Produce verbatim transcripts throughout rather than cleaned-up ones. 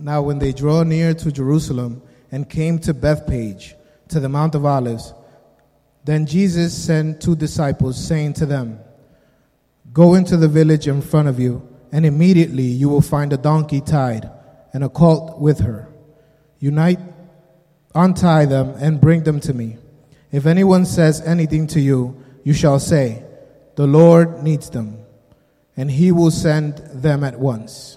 Now when they draw near to Jerusalem and came to Bethpage, to the Mount of Olives, then Jesus sent two disciples, saying to them, "Go into the village in front of you, and immediately you will find a donkey tied and a colt with her. Unite, untie them and bring them to me. If anyone says anything to you, you shall say, 'The Lord needs them,' and he will send them at once."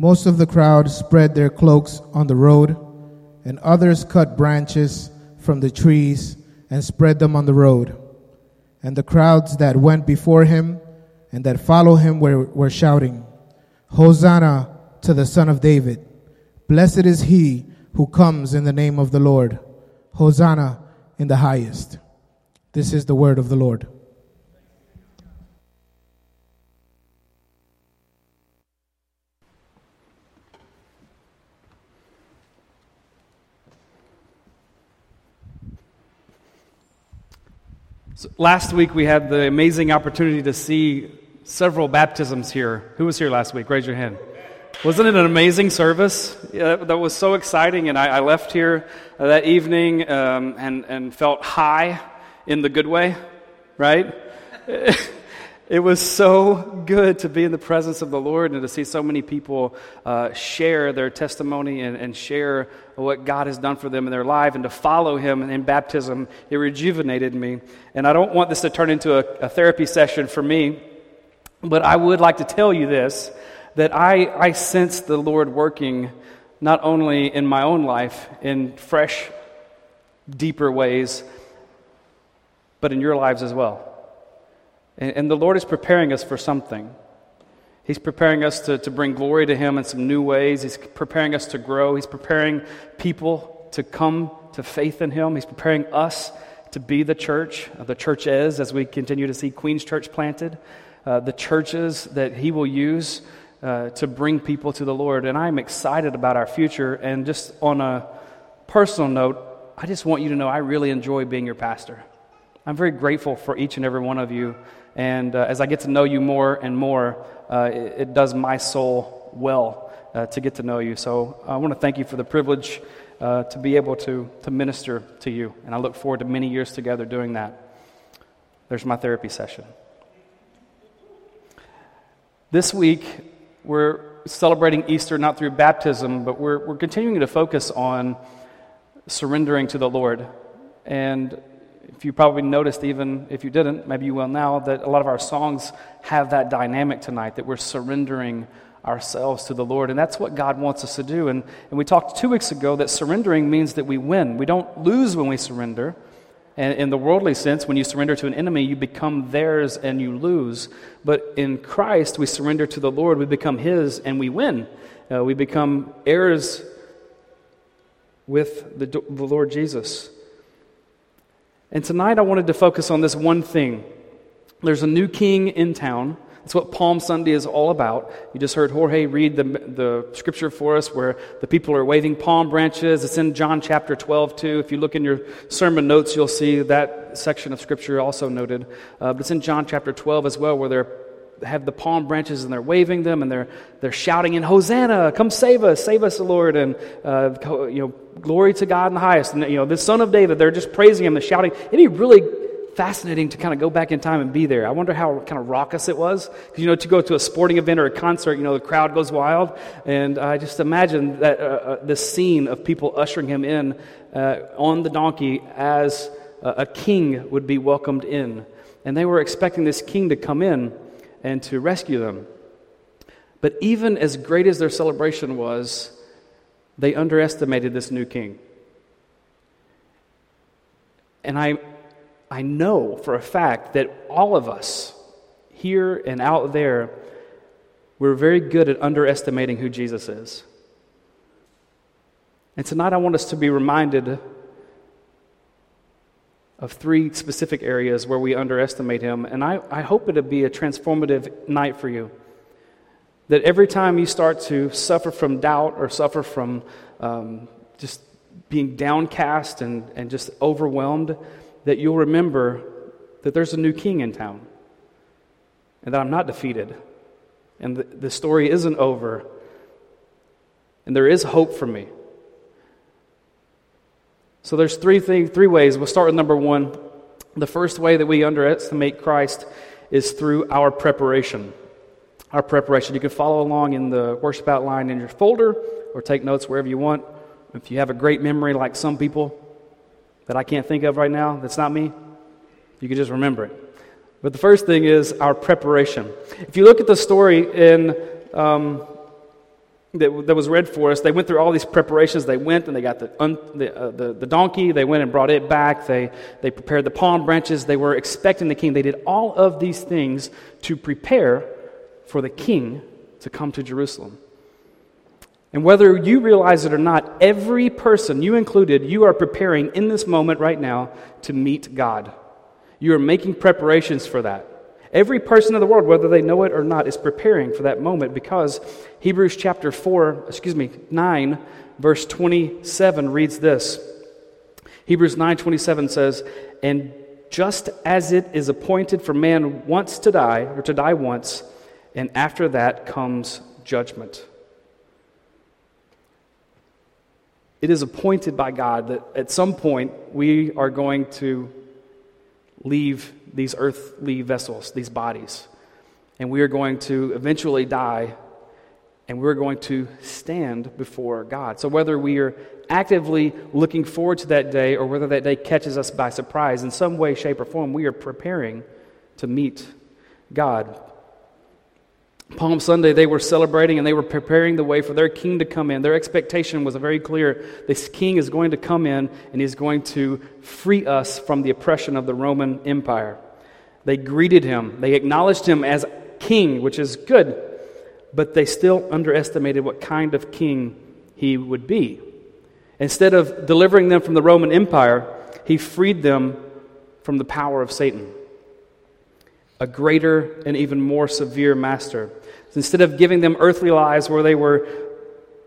Most of the crowd spread their cloaks on the road, and others cut branches from the trees and spread them on the road. And the crowds that went before him and that followed him were, were shouting, "Hosanna to the Son of David. Blessed is he who comes in the name of the Lord. Hosanna in the highest." This is the word of the Lord. So last week we had the amazing opportunity to see several baptisms here. Who was here last week? Raise your hand. Wasn't it an amazing service? Yeah, that was so exciting, and I, I left here uh, that evening um, and, and felt high in the good way, right? It was so good to be in the presence of the Lord and to see so many people uh, share their testimony and, and share what God has done for them in their life, and to follow Him in baptism. It rejuvenated me. And I don't want this to turn into a, a therapy session for me, but I would like to tell you this, that I, I sense the Lord working not only in my own life in fresh, deeper ways, but in your lives as well. And the Lord is preparing us for something. He's preparing us to, to bring glory to Him in some new ways. He's preparing us to grow. He's preparing people to come to faith in Him. He's preparing us to be the church, the churches, as we continue to see Queen's Church planted, uh, the churches that He will use uh, to bring people to the Lord. And I'm excited about our future. And just on a personal note, I just want you to know I really enjoy being your pastor. I'm very grateful for each and every one of you. And uh, as I get to know you more and more, uh, it, it does my soul well uh, to get to know you. So I want to thank you for the privilege uh, to be able to, to minister to you. And I look forward to many years together doing that. There's my therapy session. This week, we're celebrating Easter not through baptism, but we're, we're continuing to focus on surrendering to the Lord. And if you probably noticed, even if you didn't, maybe you will now, that a lot of our songs have that dynamic tonight, that we're surrendering ourselves to the Lord. And that's what God wants us to do. And, and we talked two weeks ago that surrendering means that we win. We don't lose when we surrender. And in the worldly sense, when you surrender to an enemy, you become theirs and you lose. But in Christ, we surrender to the Lord. We become His and we win. Uh, we become heirs with the, the Lord Jesus. And tonight I wanted to focus on this one thing. There's a new king in town. That's what Palm Sunday is all about. You just heard Jorge read the, the scripture for us where the people are waving palm branches. It's in John chapter twelve, too. If you look in your sermon notes, you'll see that section of scripture also noted. Uh, but it's in John chapter twelve as well, where they're have the palm branches and they're waving them and they're they're shouting in, "Hosanna, come save us, save us, Lord," and uh, you know, "Glory to God in the highest," and you know, "The Son of David." They're just praising Him, they're shouting. It'd be really fascinating to kind of go back in time and be there. I wonder how kind of raucous it was. Because, you know, to go to a sporting event or a concert, you know, the crowd goes wild. And I just imagine that uh, uh, the scene of people ushering him in uh, on the donkey as uh, a king would be welcomed in. And they were expecting this king to come in and to rescue them. But even as great as their celebration was, they underestimated this new king. And I I know for a fact that all of us, here and out there, we're very good at underestimating who Jesus is. And tonight I want us to be reminded of three specific areas where we underestimate him. And I, I hope it'll be a transformative night for you. That every time you start to suffer from doubt or suffer from um, just being downcast and, and just overwhelmed, that you'll remember that there's a new king in town and that I'm not defeated and the, the story isn't over and there is hope for me. So there's three things, three ways. We'll start with number one. The first way that we underestimate Christ is through our preparation. Our preparation. You can follow along in the worship outline in your folder or take notes wherever you want. If you have a great memory like some people that I can't think of right now, that's not me, you can just remember it. But the first thing is our preparation. If you look at the story in um, that, that was read for us, they went through all these preparations. They went and they got the un, the, uh, the the donkey. They went and brought it back. They they prepared the palm branches. They were expecting the king. They did all of these things to prepare for the king to come to Jerusalem. And whether you realize it or not, every person, you included, you are preparing in this moment right now to meet God. You are making preparations for that. Every person in the world, whether they know it or not, is preparing for that moment because Hebrews chapter four, excuse me, nine, verse twenty-seven reads this. Hebrews nine twenty-seven says, "And just as it is appointed for man once to die, or to die once, and after that comes judgment." It is appointed by God that at some point we are going to leave these earthly vessels, these bodies, and we are going to eventually die, and we're going to stand before God. So whether we are actively looking forward to that day or whether that day catches us by surprise, in some way, shape, or form, we are preparing to meet God. Palm Sunday, they were celebrating and they were preparing the way for their king to come in. Their expectation was very clear. This king is going to come in and he's going to free us from the oppression of the Roman Empire. They greeted him. They acknowledged him as king, which is good, but they still underestimated what kind of king he would be. Instead of delivering them from the Roman Empire, he freed them from the power of Satan, a greater and even more severe master. Instead of giving them earthly lives where they were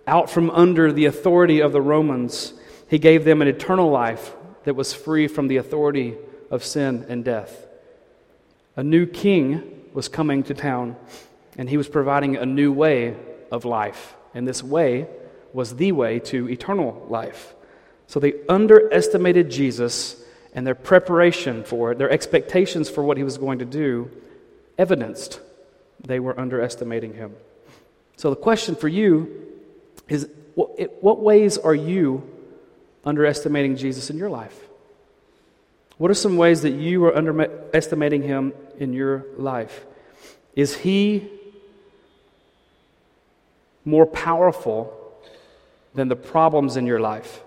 out from under the authority of the Romans, he gave them an eternal life that was free from the authority of sin and death. A new king was coming to town, and he was providing a new way of life. And this way was the way to eternal life. So they underestimated Jesus, and their preparation for it, their expectations for what he was going to do, evidenced they were underestimating him. So the question for you is, what ways are you underestimating Jesus in your life? What are some ways that you are underestimating him in your life? Is he more powerful than the problems in your life?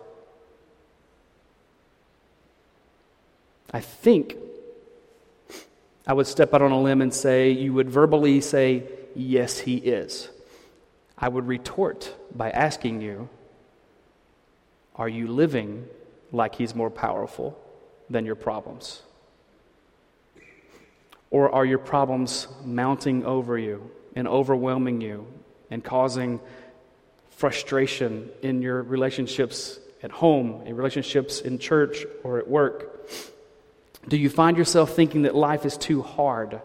I think I would step out on a limb and say, you would verbally say, yes, he is. I would retort by asking you, are you living like he's more powerful than your problems? Or are your problems mounting over you and overwhelming you and causing frustration in your relationships at home, in relationships in church or at work? Do you find yourself thinking that life is too hard?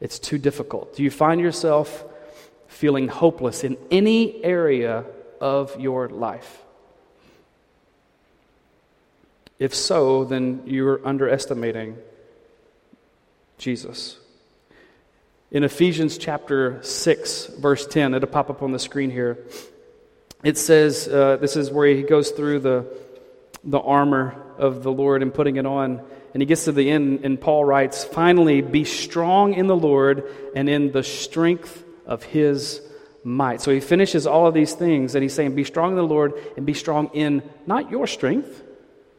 It's too difficult? Do you find yourself feeling hopeless in any area of your life? If so, then you're underestimating Jesus. In Ephesians chapter six, verse ten, it'll pop up on the screen here. It says, uh, this is where he goes through the, the armor of the Lord and putting it on. And he gets to the end, and Paul writes, "Finally, be strong in the Lord and in the strength of his might." So he finishes all of these things, and he's saying, be strong in the Lord and be strong in not your strength,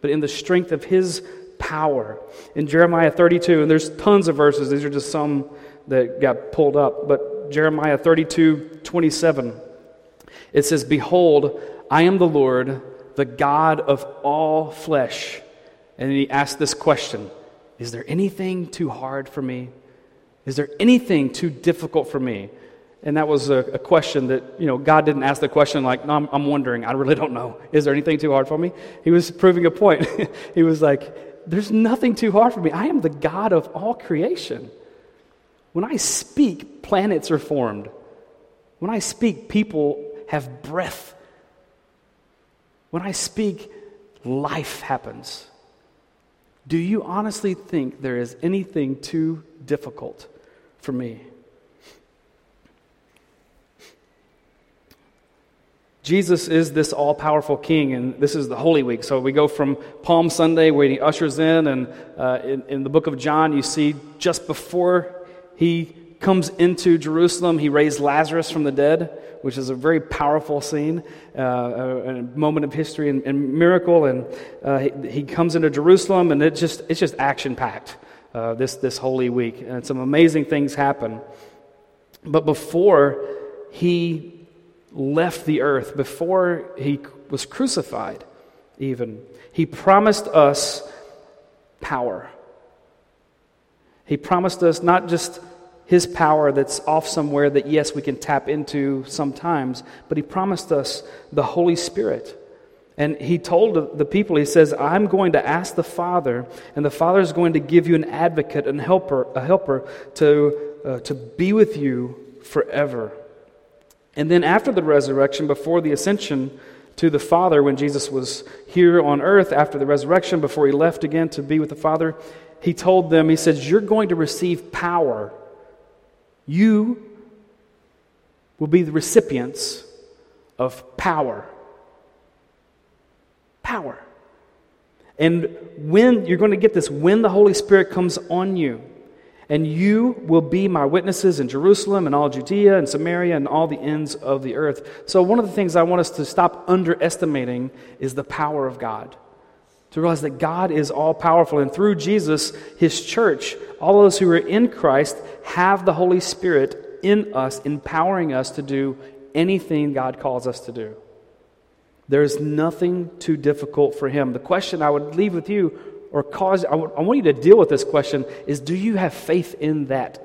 but in the strength of his power. In Jeremiah thirty-two, and there's tons of verses. These are just some that got pulled up. But Jeremiah thirty-two twenty-seven, it says, "Behold, I am the Lord, the God of all flesh." And he asked this question, "Is there anything too hard for me? Is there anything too difficult for me?" And that was a, a question that, you know, God didn't ask the question like, no, I'm, I'm wondering, I really don't know. Is there anything too hard for me? He was proving a point. He was like, there's nothing too hard for me. I am the God of all creation. When I speak, planets are formed. When I speak, people have breath. When I speak, life happens. Do you honestly think there is anything too difficult for me? Jesus is this all-powerful King, and this is the Holy Week. So we go from Palm Sunday, where he ushers in, and uh, in, in the book of John, you see just before he comes into Jerusalem, he raised Lazarus from the dead, which is a very powerful scene, uh, a, a moment of history and, and miracle. And uh, he, he comes into Jerusalem, and it just it's just action-packed uh, this this Holy Week, and some amazing things happen. But before he left the earth, before he was crucified even, he promised us power. He promised us not just his power that's off somewhere that, yes, we can tap into sometimes, but he promised us the Holy Spirit. And he told the people, he says, I'm going to ask the Father, and the Father is going to give you an advocate, an helper, a helper to uh, to be with you forever. And then after the resurrection, before the ascension to the Father, when Jesus was here on earth, after the resurrection, before he left again to be with the Father, he told them, he says, you're going to receive power. You will be the recipients of power. Power. And when you're going to get this, when the Holy Spirit comes on you, and you will be my witnesses in Jerusalem and all Judea and Samaria and all the ends of the earth. So one of the things I want us to stop underestimating is the power of God. To realize that God is all-powerful. And through Jesus, his church, all of us who are in Christ have the Holy Spirit in us, empowering us to do anything God calls us to do. There is nothing too difficult for him. The question I would leave with you, or cause, I, w- I want you to deal with this question, is do you have faith in that?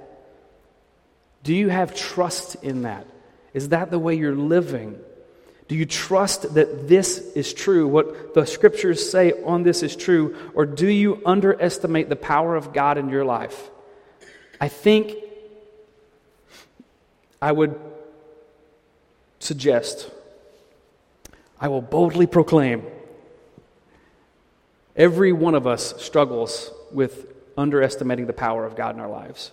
Do you have trust in that? Is that the way you're living? Do you trust that this is true, what the scriptures say on this is true, or do you underestimate the power of God in your life? I think I would suggest, I will boldly proclaim, every one of us struggles with underestimating the power of God in our lives.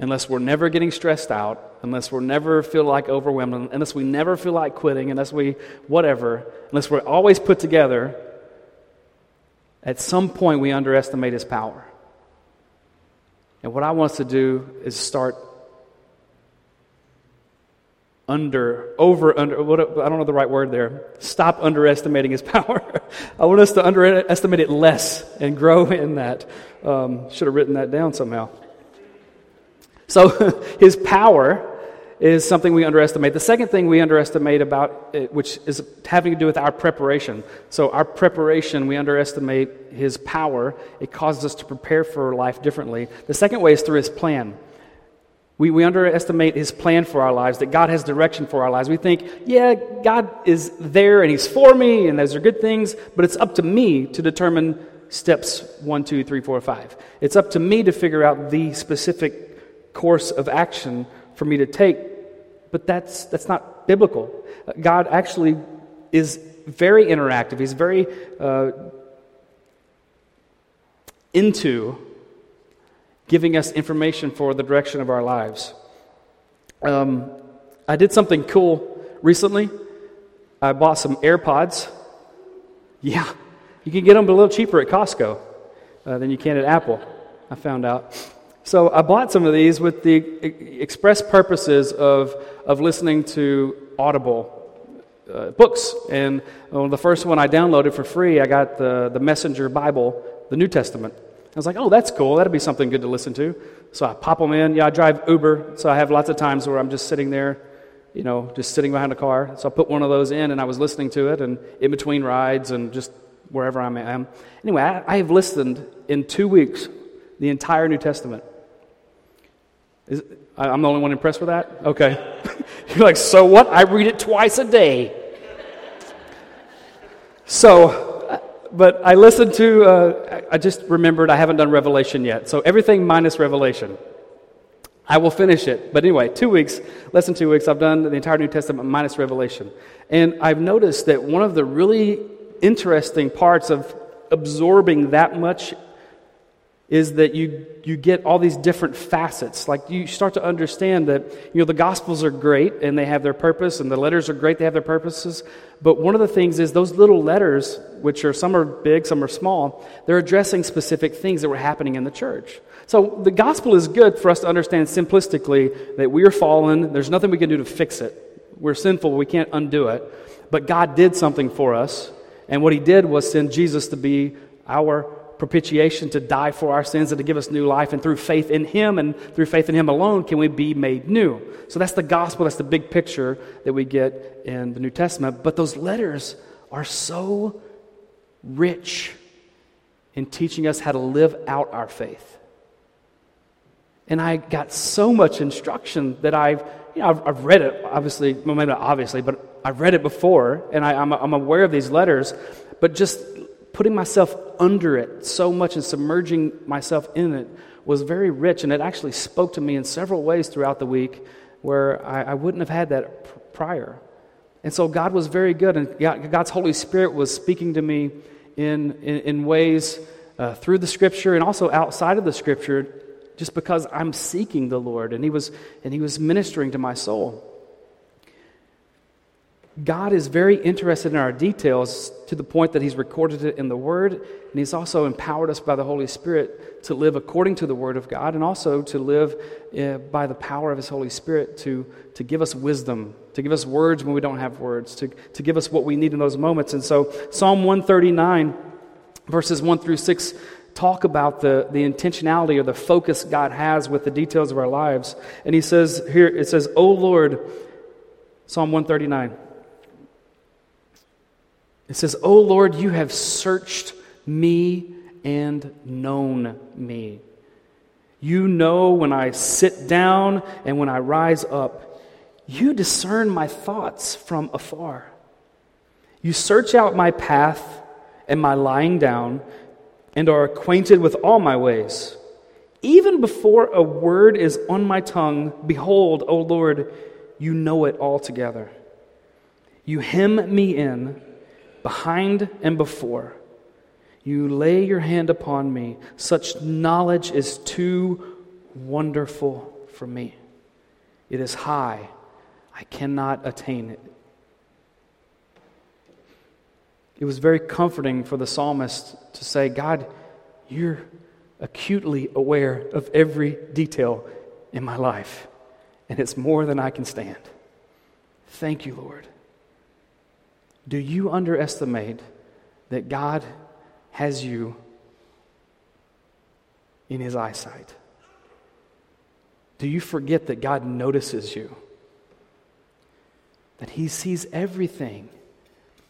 Unless we're never getting stressed out, unless we're never feel like overwhelmed, unless we never feel like quitting, unless we whatever, unless we're always put together, at some point we underestimate his power. And what I want us to do is start Under, over, under, what, I don't know the right word there. Stop underestimating his power. I want us to underestimate it less and grow in that. Um, should have written that down somehow. So his power is something we underestimate. The second thing we underestimate about it, which is having to do with our preparation. So our preparation, we underestimate his power. It causes us to prepare for life differently. The second way is through his plan. We we underestimate his plan for our lives, that God has direction for our lives. We think, yeah, God is there and he's for me and those are good things, but it's up to me to determine steps one, two, three, four, five. It's up to me to figure out the specific course of action for me to take, but that's that's not biblical. God actually is very interactive. He's very uh, into giving us information for the direction of our lives. Um, I did something cool recently. I bought some AirPods. Yeah, you can get them a little cheaper at Costco uh, than you can at Apple, I found out. So I bought some of these with the express purposes of of listening to Audible uh, books. And well, the first one I downloaded for free, I got the, the Messenger Bible, the New Testament. I was like, oh, that's cool. That'll be something good to listen to. So I pop them in. Yeah, I drive Uber, so I have lots of times where I'm just sitting there, you know, just sitting behind a car. So I put one of those in, and I was listening to it, and in between rides and just wherever I am. Anyway, I, I have listened in two weeks the entire New Testament. Is, I, I'm the only one impressed with that? Okay. You're like, so what? I read it twice a day. So, but I listened to, uh, I just remembered I haven't done Revelation yet. So everything minus Revelation. I will finish it. But anyway, two weeks, less than two weeks, I've done the entire New Testament minus Revelation. And I've noticed that one of the really interesting parts of absorbing that much is that you you get all these different facets. Like, you start to understand that, you know, the Gospels are great, and they have their purpose, and the letters are great, they have their purposes. But one of the things is those little letters, which are, some are big, some are small, they're addressing specific things that were happening in the church. So the Gospel is good for us to understand simplistically that we are fallen, there's nothing we can do to fix it. We're sinful, we can't undo it. But God did something for us, and what He did was send Jesus to be our propitiation, to die for our sins and to give us new life, and through faith in Him and through faith in Him alone can we be made new. So that's the gospel, that's the big picture that we get in the New Testament. But those letters are so rich in teaching us how to live out our faith. And I got so much instruction that I've, you know, I've, I've read it, obviously, well, maybe not obviously, but I've read it before, and I, I'm, I'm aware of these letters, but just putting myself under it so much and submerging myself in it was very rich, and it actually spoke to me in several ways throughout the week where I, I wouldn't have had that p- prior. And so God was very good, and God, God's Holy Spirit was speaking to me in, in, in ways uh, through the Scripture and also outside of the Scripture, just because I'm seeking the Lord, and He was and He was ministering to my soul. God is very interested in our details to the point that He's recorded it in the Word, and He's also empowered us by the Holy Spirit to live according to the Word of God, and also to live uh, by the power of His Holy Spirit to, to give us wisdom, to give us words when we don't have words, to, to give us what we need in those moments. And so Psalm one thirty-nine, verses one through six, talk about the, the intentionality or the focus God has with the details of our lives. And He says here, it says, O Lord, Psalm one thirty-nine. It says, O Lord, You have searched me and known me. You know when I sit down and when I rise up. You discern my thoughts from afar. You search out my path and my lying down, and are acquainted with all my ways. Even before a word is on my tongue, behold, O Lord, You know it altogether. You hem me in behind and before. You lay Your hand upon me. Such knowledge is too wonderful for me. It is high. I cannot attain it. It was very comforting for the psalmist to say, God, You're acutely aware of every detail in my life, and it's more than I can stand. Thank You, Lord. Do you underestimate that God has you in His eyesight? Do you forget that God notices you? That He sees everything?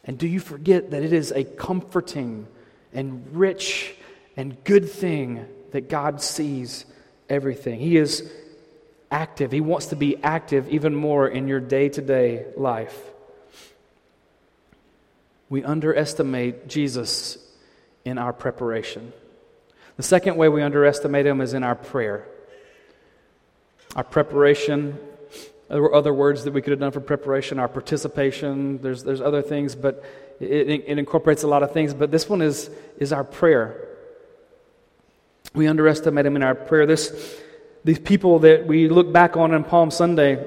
And do you forget that it is a comforting and rich and good thing that God sees everything? He is active. He wants to be active even more in your day-to-day life. We underestimate Jesus in our preparation. The second way we underestimate Him is in our prayer. Our preparation, there were other words that we could have done for preparation, our participation, there's there's other things, but it, it incorporates a lot of things, but this one is, is our prayer. We underestimate him in our prayer. This, these people that we look back on on Palm Sunday,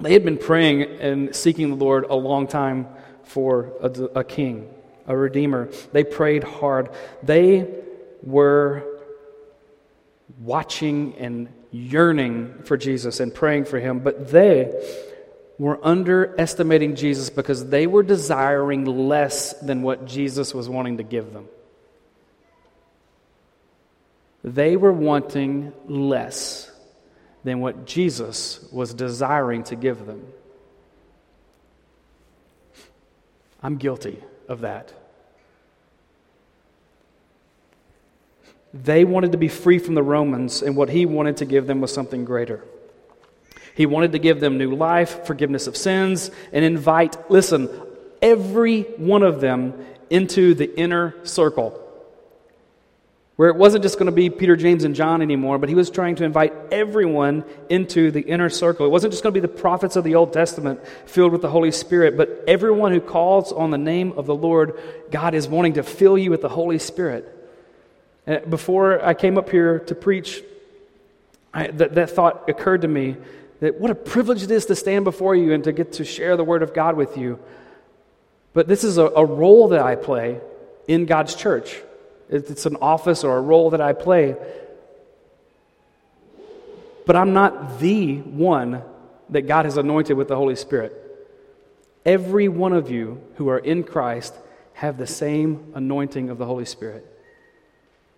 they had been praying and seeking the Lord a long time for a, a king, a redeemer. They prayed hard. They were watching and yearning for Jesus and praying for him, but they were underestimating Jesus because they were desiring less than what Jesus was wanting to give them. They were wanting less than what Jesus was desiring to give them. I'm guilty of that. They wanted to be free from the Romans, and what he wanted to give them was something greater. He wanted to give them new life, forgiveness of sins, and invite, listen, every one of them into the inner circle, where it wasn't just going to be Peter, James, and John anymore, but he was trying to invite everyone into the inner circle. It wasn't just going to be the prophets of the Old Testament filled with the Holy Spirit, but everyone who calls on the name of the Lord, God is wanting to fill you with the Holy Spirit. And before I came up here to preach, I, that, that thought occurred to me, that what a privilege it is to stand before you and to get to share the Word of God with you. But this is a, a role that I play in God's church. It's an office or a role that I play. But I'm not the one that God has anointed with the Holy Spirit. Every one of you who are in Christ have the same anointing of the Holy Spirit.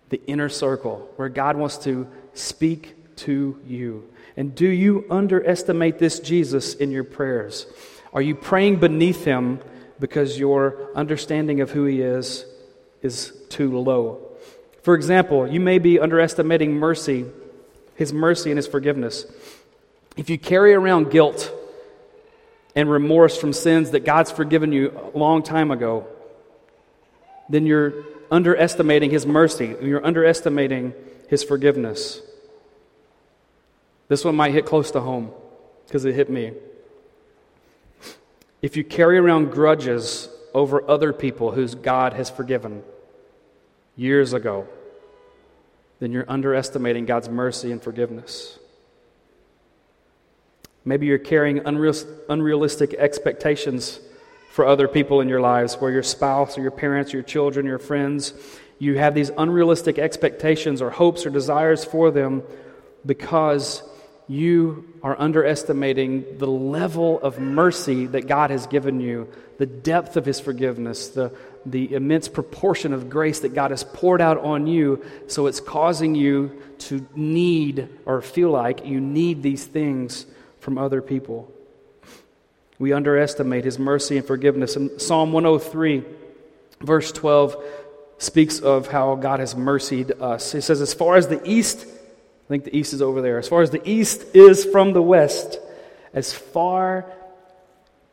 The inner circle where God wants to speak to you. And do you underestimate this Jesus in your prayers? Are you praying beneath him because your understanding of who he is is too low? For example, you may be underestimating mercy, his mercy and his forgiveness. If you carry around guilt and remorse from sins that God's forgiven you a long time ago, then you're underestimating his mercy, and you're underestimating his forgiveness. This one might hit close to home because it hit me. If you carry around grudges over other people whose God has forgiven years ago, then you're underestimating God's mercy and forgiveness. Maybe you're carrying unreal- unrealistic expectations for other people in your lives, where your spouse or your parents, or your children, your friends, you have these unrealistic expectations or hopes or desires for them because you are underestimating the level of mercy that God has given you, the depth of his forgiveness, the, the immense proportion of grace that God has poured out on you, so it's causing you to need or feel like you need these things from other people. We underestimate his mercy and forgiveness. And Psalm one oh three, verse twelve, speaks of how God has mercied us. He says, as far as the east I think the east is over there. As far as the east is from the west, as far,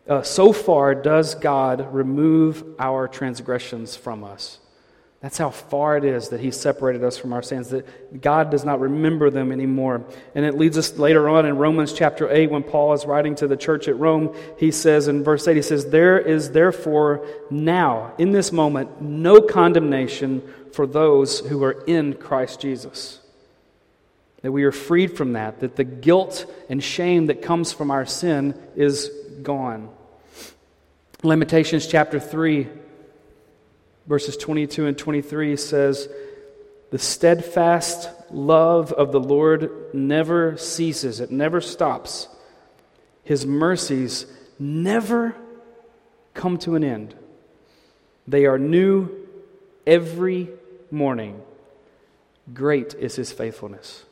uh, so far does God remove our transgressions from us. That's how far it is that he separated us from our sins, that God does not remember them anymore. And it leads us later on in Romans chapter eight, when Paul is writing to the church at Rome, he says in verse eight, he says, there is therefore now, in this moment, no condemnation for those who are in Christ Jesus. That we are freed from that, that the guilt and shame that comes from our sin is gone. Lamentations chapter three, verses twenty-two and twenty-three says, the steadfast love of the Lord never ceases, it never stops. His mercies never come to an end. They are new every morning. Great is his faithfulness.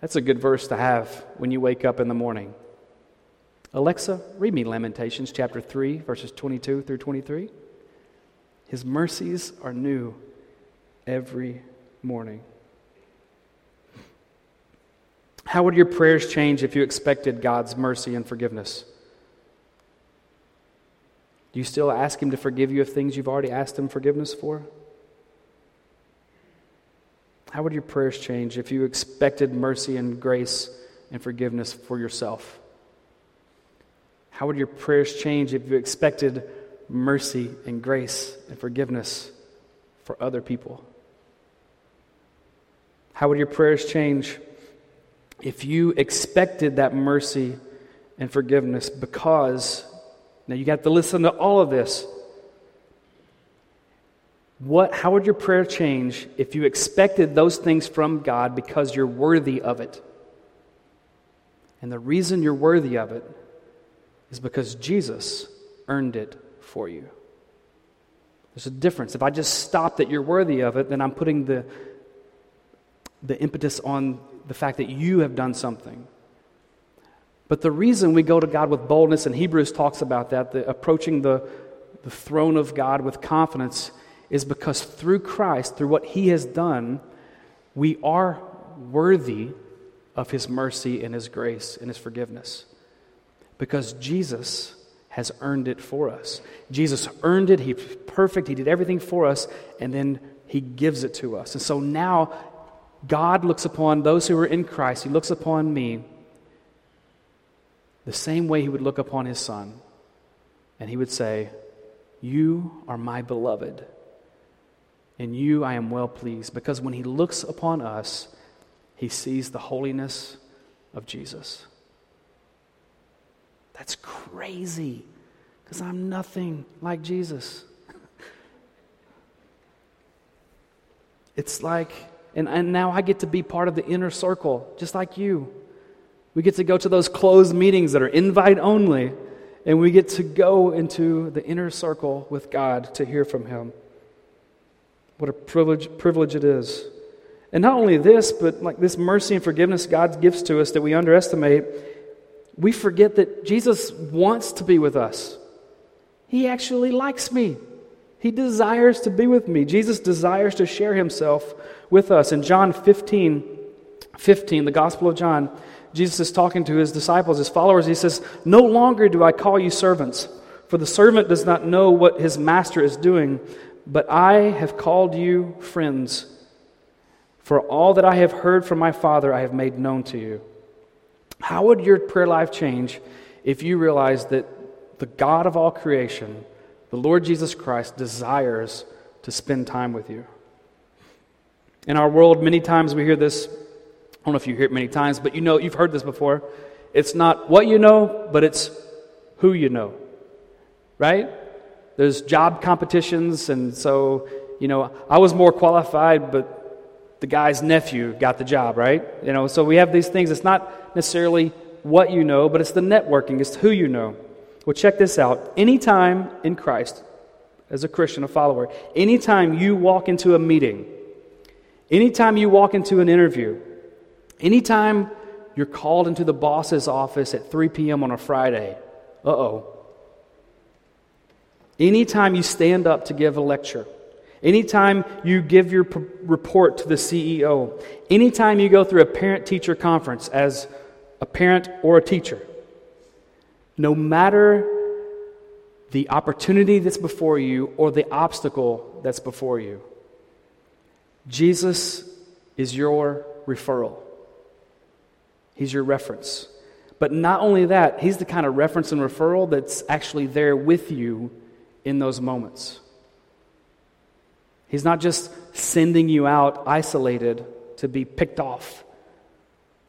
That's a good verse to have when you wake up in the morning. Alexa, read me Lamentations chapter three, verses twenty-two through twenty-three. His mercies are new every morning. How would your prayers change if you expected God's mercy and forgiveness? Do you still ask him to forgive you of things you've already asked him forgiveness for? How would your prayers change if you expected mercy and grace and forgiveness for yourself? How would your prayers change if you expected mercy and grace and forgiveness for other people? How would your prayers change if you expected that mercy and forgiveness? Because, now you have to listen to all of this. What? How would your prayer change if you expected those things from God because you're worthy of it? And the reason you're worthy of it is because Jesus earned it for you. There's a difference. If I just stop that you're worthy of it, then I'm putting the, the impetus on the fact that you have done something. But the reason we go to God with boldness, and Hebrews talks about that, the, approaching the, the throne of God with confidence, is because through Christ, through what He has done, we are worthy of His mercy and His grace and His forgiveness. Because Jesus has earned it for us. Jesus earned it. He was perfect. He did everything for us, and then He gives it to us. And so now God looks upon those who are in Christ. He looks upon me the same way He would look upon His Son. And He would say, "You are my beloved. In you I am well pleased." Because when He looks upon us, He sees the holiness of Jesus. That's crazy, because I'm nothing like Jesus. It's like, and, and now I get to be part of the inner circle, just like you. We get to go to those closed meetings that are invite only, and we get to go into the inner circle with God to hear from Him. What a privilege, privilege it is. And not only this, but like this mercy and forgiveness God gives to us that we underestimate, we forget that Jesus wants to be with us. He actually likes me. He desires to be with me. Jesus desires to share Himself with us. In John fifteen, fifteen, the Gospel of John, Jesus is talking to His disciples, His followers. He says, "No longer do I call you servants, for the servant does not know what his master is doing, but I have called you friends, for all that I have heard from my Father I have made known to you." How would your prayer life change if you realized that the God of all creation, the Lord Jesus Christ, desires to spend time with you? In our world, many times we hear this, I don't know if you hear it many times, but you know, you've heard this before. It's not what you know, but it's who you know, right? There's job competitions, and so, you know, I was more qualified, but the guy's nephew got the job, right? You know, so we have these things. It's not necessarily what you know, but it's the networking. It's who you know. Well, check this out. Anytime in Christ, as a Christian, a follower, anytime you walk into a meeting, anytime you walk into an interview, anytime you're called into the boss's office at three p.m. on a Friday, uh-oh. Anytime you stand up to give a lecture, anytime you give your p- report to the C E O, anytime you go through a parent-teacher conference as a parent or a teacher, no matter the opportunity that's before you or the obstacle that's before you, Jesus is your referral. He's your reference. But not only that, He's the kind of reference and referral that's actually there with you in those moments. He's not just sending you out isolated to be picked off,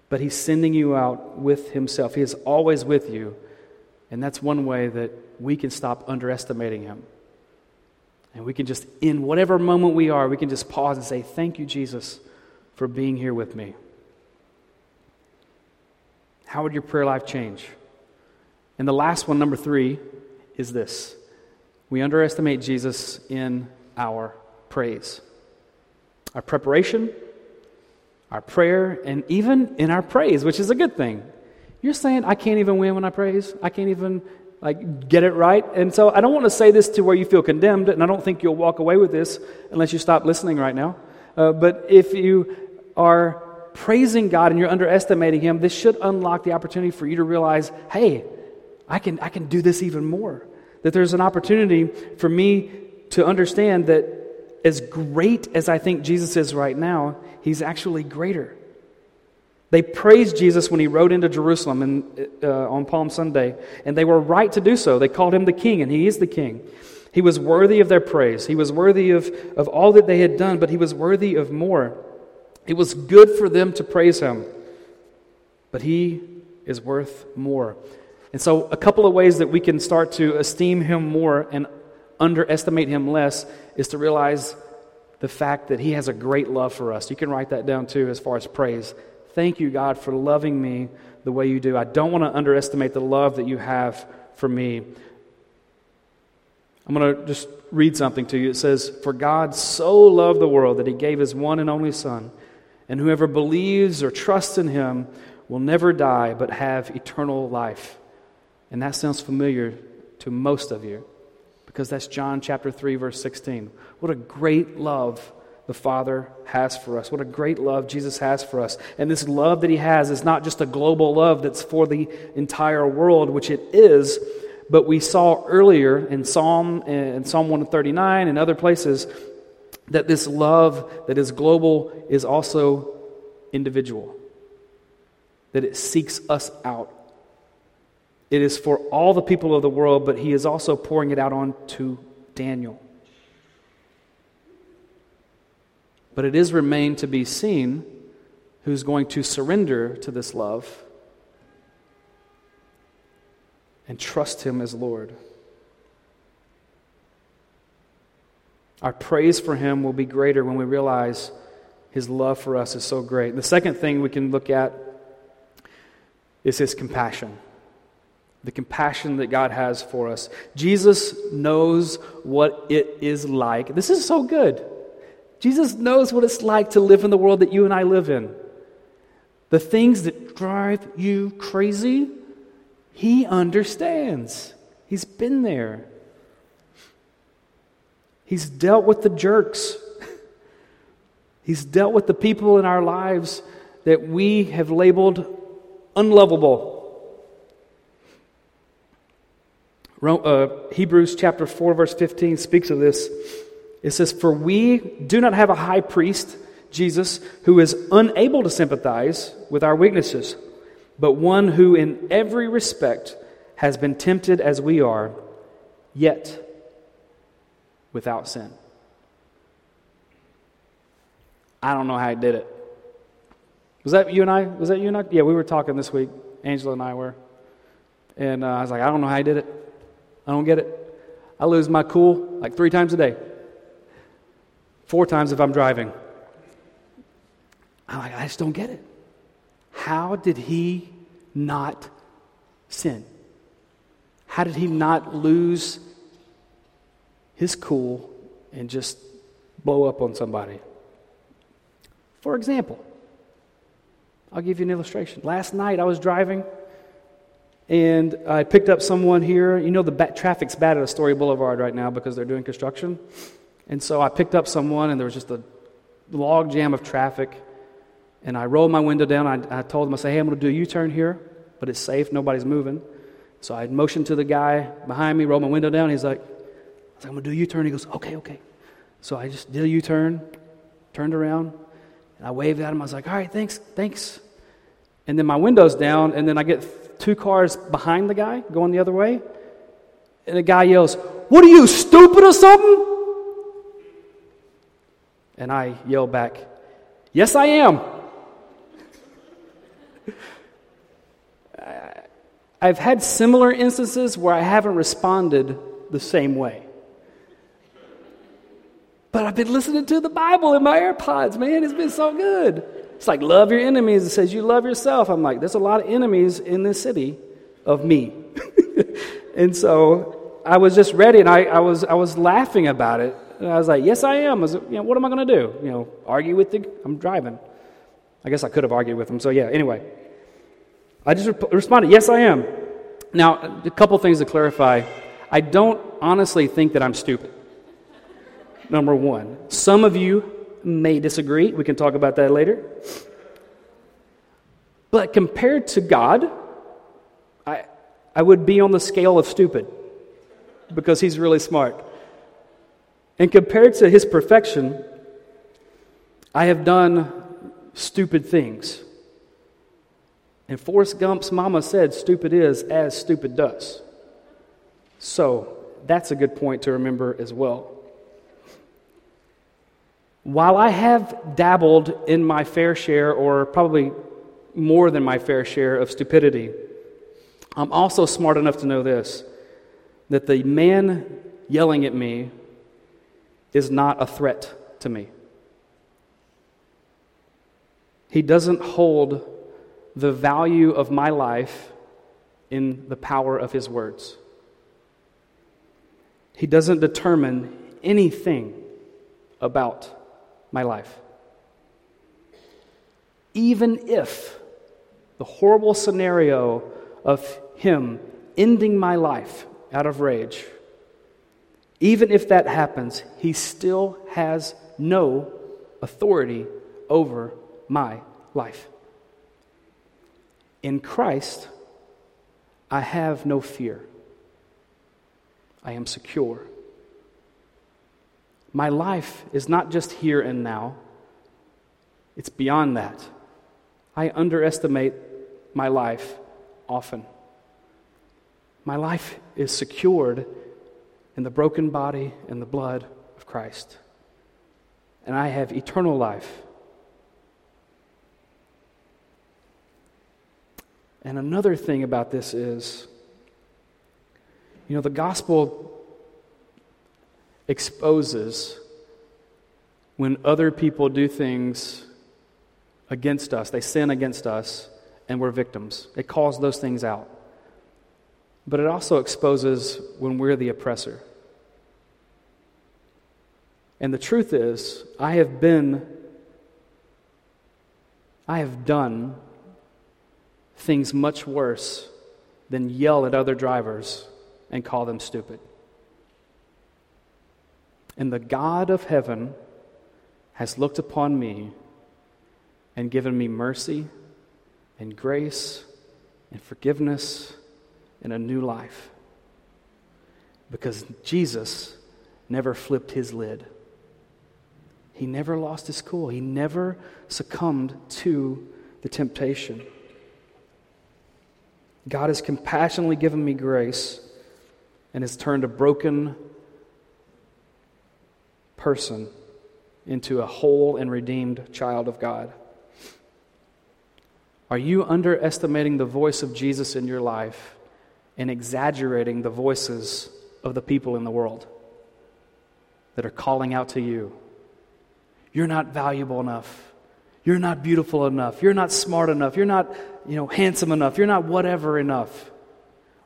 but He's sending you out with Himself. He is always with you, and that's one way that we can stop underestimating Him. And we can just, in whatever moment we are, we can just pause and say, "Thank you, Jesus, for being here with me." How would your prayer life change? And the last one, number three, is this. We underestimate Jesus in our praise, our preparation, our prayer, and even in our praise, which is a good thing. You're saying, "I can't even win when I praise. I can't even like get it right." And so I don't want to say this to where you feel condemned, and I don't think you'll walk away with this unless you stop listening right now. Uh, but if you are praising God and you're underestimating Him, this should unlock the opportunity for you to realize, hey, I can I can do this even more. That there's an opportunity for me to understand that as great as I think Jesus is right now, He's actually greater. They praised Jesus when He rode into Jerusalem in, uh, on Palm Sunday, and they were right to do so. They called Him the King, and He is the King. He was worthy of their praise. He was worthy of, of all that they had done, but He was worthy of more. It was good for them to praise him, but he is worth more. And so a couple of ways that we can start to esteem him more and underestimate him less is to realize the fact that he has a great love for us. You can write that down too as far as praise. Thank you, God, for loving me the way you do. I don't want to underestimate the love that you have for me. I'm going to just read something to you. It says, "For God so loved the world that he gave his one and only Son, and whoever believes or trusts in him will never die but have eternal life." And that sounds familiar to most of you because that's John chapter three, verse sixteen. What a great love the Father has for us. What a great love Jesus has for us. And this love that he has is not just a global love that's for the entire world, which it is, but we saw earlier in Psalm and Psalm one thirty-nine and other places that this love that is global is also individual, that it seeks us out. It is for all the people of the world, but he is also pouring it out onto Daniel. But it is remained to be seen who's going to surrender to this love and trust him as Lord. Our praise for him will be greater when we realize his love for us is so great. The second thing we can look at is his compassion. The compassion that God has for us. Jesus knows what it is like. This is so good. Jesus knows what it's like to live in the world that you and I live in. The things that drive you crazy, he understands. He's been there. He's dealt with the jerks. He's dealt with the people in our lives that we have labeled unlovable. Uh, Hebrews chapter four, verse fifteen speaks of this. It says, "For we do not have a high priest, Jesus, who is unable to sympathize with our weaknesses, but one who in every respect has been tempted as we are, yet without sin." I don't know how he did it. Was that you and I? Was that you and I? Yeah, we were talking this week. Angela and I were. And uh, I was like, I don't know how he did it. I don't get it. I lose my cool like three times a day. Four times if I'm driving. I'm like, I just don't get it. How did he not sin? How did he not lose his cool and just blow up on somebody? For example, I'll give you an illustration. Last night I was driving and I picked up someone here. You know the ba- traffic's bad at Astoria Boulevard right now because they're doing construction. And so I picked up someone, and there was just a log jam of traffic. And I rolled my window down. I, I told him, I said, "Hey, I'm going to do a U-turn here, but it's safe. Nobody's moving." So I motioned to the guy behind me, rolled my window down. He's like, I was like, "I'm going to do a U-turn." He goes, "Okay, okay." So I just did a U-turn, turned around, and I waved at him. I was like, "All right, thanks, thanks." And then my window's down, and then I get two cars behind the guy going the other way. And the guy yells, "What are you, stupid or something?" And I yell back, "Yes, I am." I've had similar instances where I haven't responded the same way. But I've been listening to the Bible in my AirPods, man. It's been so good. It's like, love your enemies. It says, you love yourself. I'm like, there's a lot of enemies in this city of me. And so I was just ready, and I, I was I was laughing about it. And I was like, "Yes, I am." I was, you know, what am I going to do? You know, argue with the? I'm driving. I guess I could have argued with him. So yeah. Anyway, I just re- responded, "Yes, I am." Now, a couple things to clarify. I don't honestly think that I'm stupid. Number one, some of you may disagree. We can talk about that later. But compared to God, I I would be on the scale of stupid because He's really smart. And compared to His perfection, I have done stupid things. And Forrest Gump's mama said, "Stupid is as stupid does." So that's a good point to remember as well. While I have dabbled in my fair share, or probably more than my fair share, of stupidity, I'm also smart enough to know this, that the man yelling at me is not a threat to me. He doesn't hold the value of my life in the power of his words. He doesn't determine anything about my life. Even if the horrible scenario of him ending my life out of rage, even if that happens, he still has no authority over my life. In Christ, I have no fear. I am secure. My life is not just here and now. It's beyond that. I underestimate my life often. My life is secured in the broken body and the blood of Christ. And I have eternal life. And another thing about this is, you know, the gospel exposes when other people do things against us. They sin against us, and we're victims. It calls those things out. But it also exposes when we're the oppressor. And the truth is, I have been, I have done things much worse than yell at other drivers and call them stupid. And the God of heaven has looked upon me and given me mercy and grace and forgiveness and a new life, because Jesus never flipped his lid. He never lost his cool. He never succumbed to the temptation. God has compassionately given me grace and has turned a broken person into a whole and redeemed child of God. Are you underestimating the voice of Jesus in your life and exaggerating the voices of the people in the world that are calling out to you? You're not valuable enough. You're not beautiful enough. You're not smart enough. You're not, you know, handsome enough. You're not whatever enough.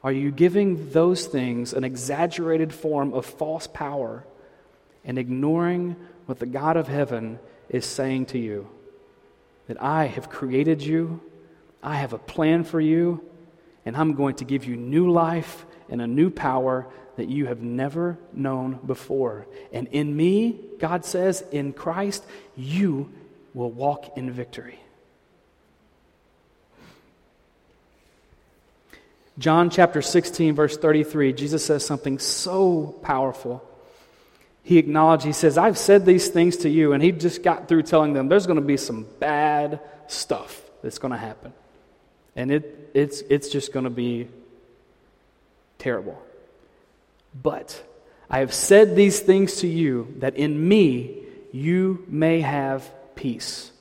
Are you giving those things an exaggerated form of false power and ignoring what the God of heaven is saying to you? That I have created you, I have a plan for you, and I'm going to give you new life and a new power that you have never known before. And in me, God says, in Christ, you will walk in victory. John chapter sixteen, verse thirty-three, Jesus says something so powerful. He acknowledges, he says, I've said these things to you, and he just got through telling them there's going to be some bad stuff that's going to happen. And it it's it's just going to be terrible. But I have said these things to you, that in me you may have peace.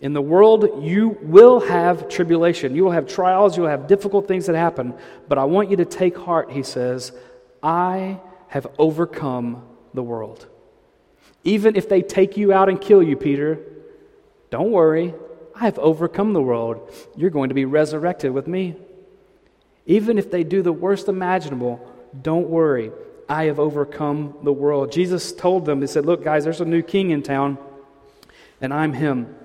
In the world, you will have tribulation. You will have trials. You will have difficult things that happen. But I want you to take heart, he says. I have overcome the world. Even if they take you out and kill you, Peter, don't worry. I have overcome the world. You're going to be resurrected with me. Even if they do the worst imaginable, don't worry. I have overcome the world. Jesus told them, he said, look, guys, there's a new king in town, and I'm him.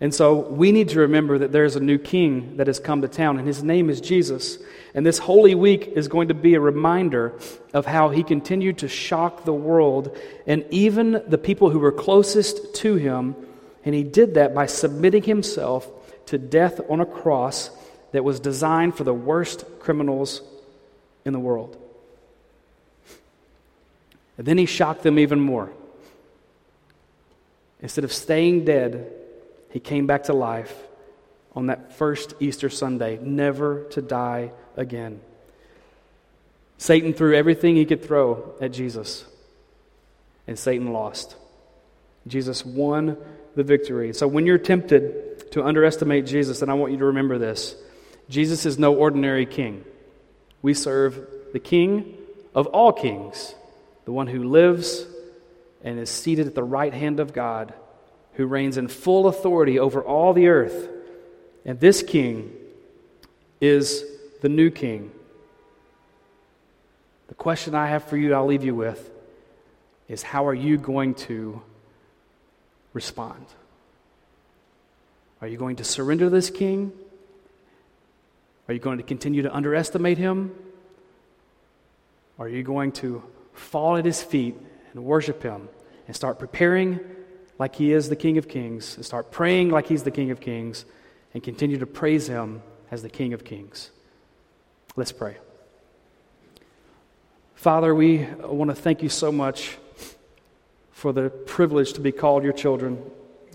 And so we need to remember that there's a new king that has come to town, and his name is Jesus. And this Holy Week is going to be a reminder of how he continued to shock the world and even the people who were closest to him. And he did that by submitting himself to death on a cross that was designed for the worst criminals in the world. And then he shocked them even more. Instead of staying dead, he came back to life on that first Easter Sunday, never to die again. Satan threw everything he could throw at Jesus, and Satan lost. Jesus won the victory. So when you're tempted to underestimate Jesus, and I want you to remember this, Jesus is no ordinary king. We serve the King of all kings, the one who lives and is seated at the right hand of God, who reigns in full authority over all the earth. And this king is the new king. The question I have for you, I'll leave you with, is how are you going to respond? Are you going to surrender this king? Are you going to continue to underestimate him? Are you going to fall at his feet and worship him and start preparing like he is the King of Kings, and start praying like he's the King of Kings, and continue to praise him as the King of Kings? Let's pray. Father, we want to thank you so much for the privilege to be called your children.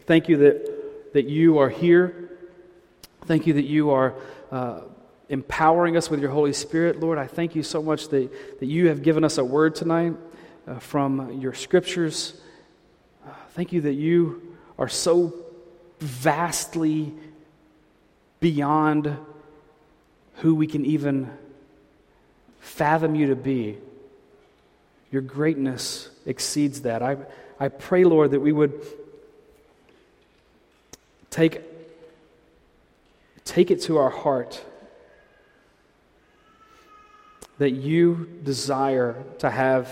Thank you that, that you are here. Thank you that you are uh, empowering us with your Holy Spirit. Lord, I thank you so much that, that you have given us a word tonight uh, from your scriptures. Uh, thank you that you are so vastly beyond who we can even fathom you to be. Your greatness exceeds that. I, I pray, Lord, that we would take, take it to our heart that you desire to have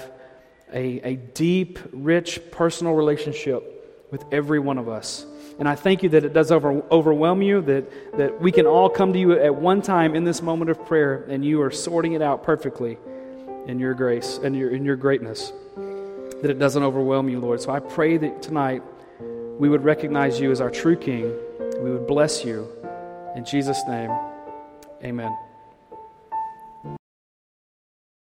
a, a deep, rich, personal relationship with every one of us. And I thank you that it does over, overwhelm you, that, that we can all come to you at one time in this moment of prayer, and you are sorting it out perfectly in your grace and your, in your greatness, that it doesn't overwhelm you, Lord. So I pray that tonight we would recognize you as our true King. We would bless you. In Jesus' name, amen.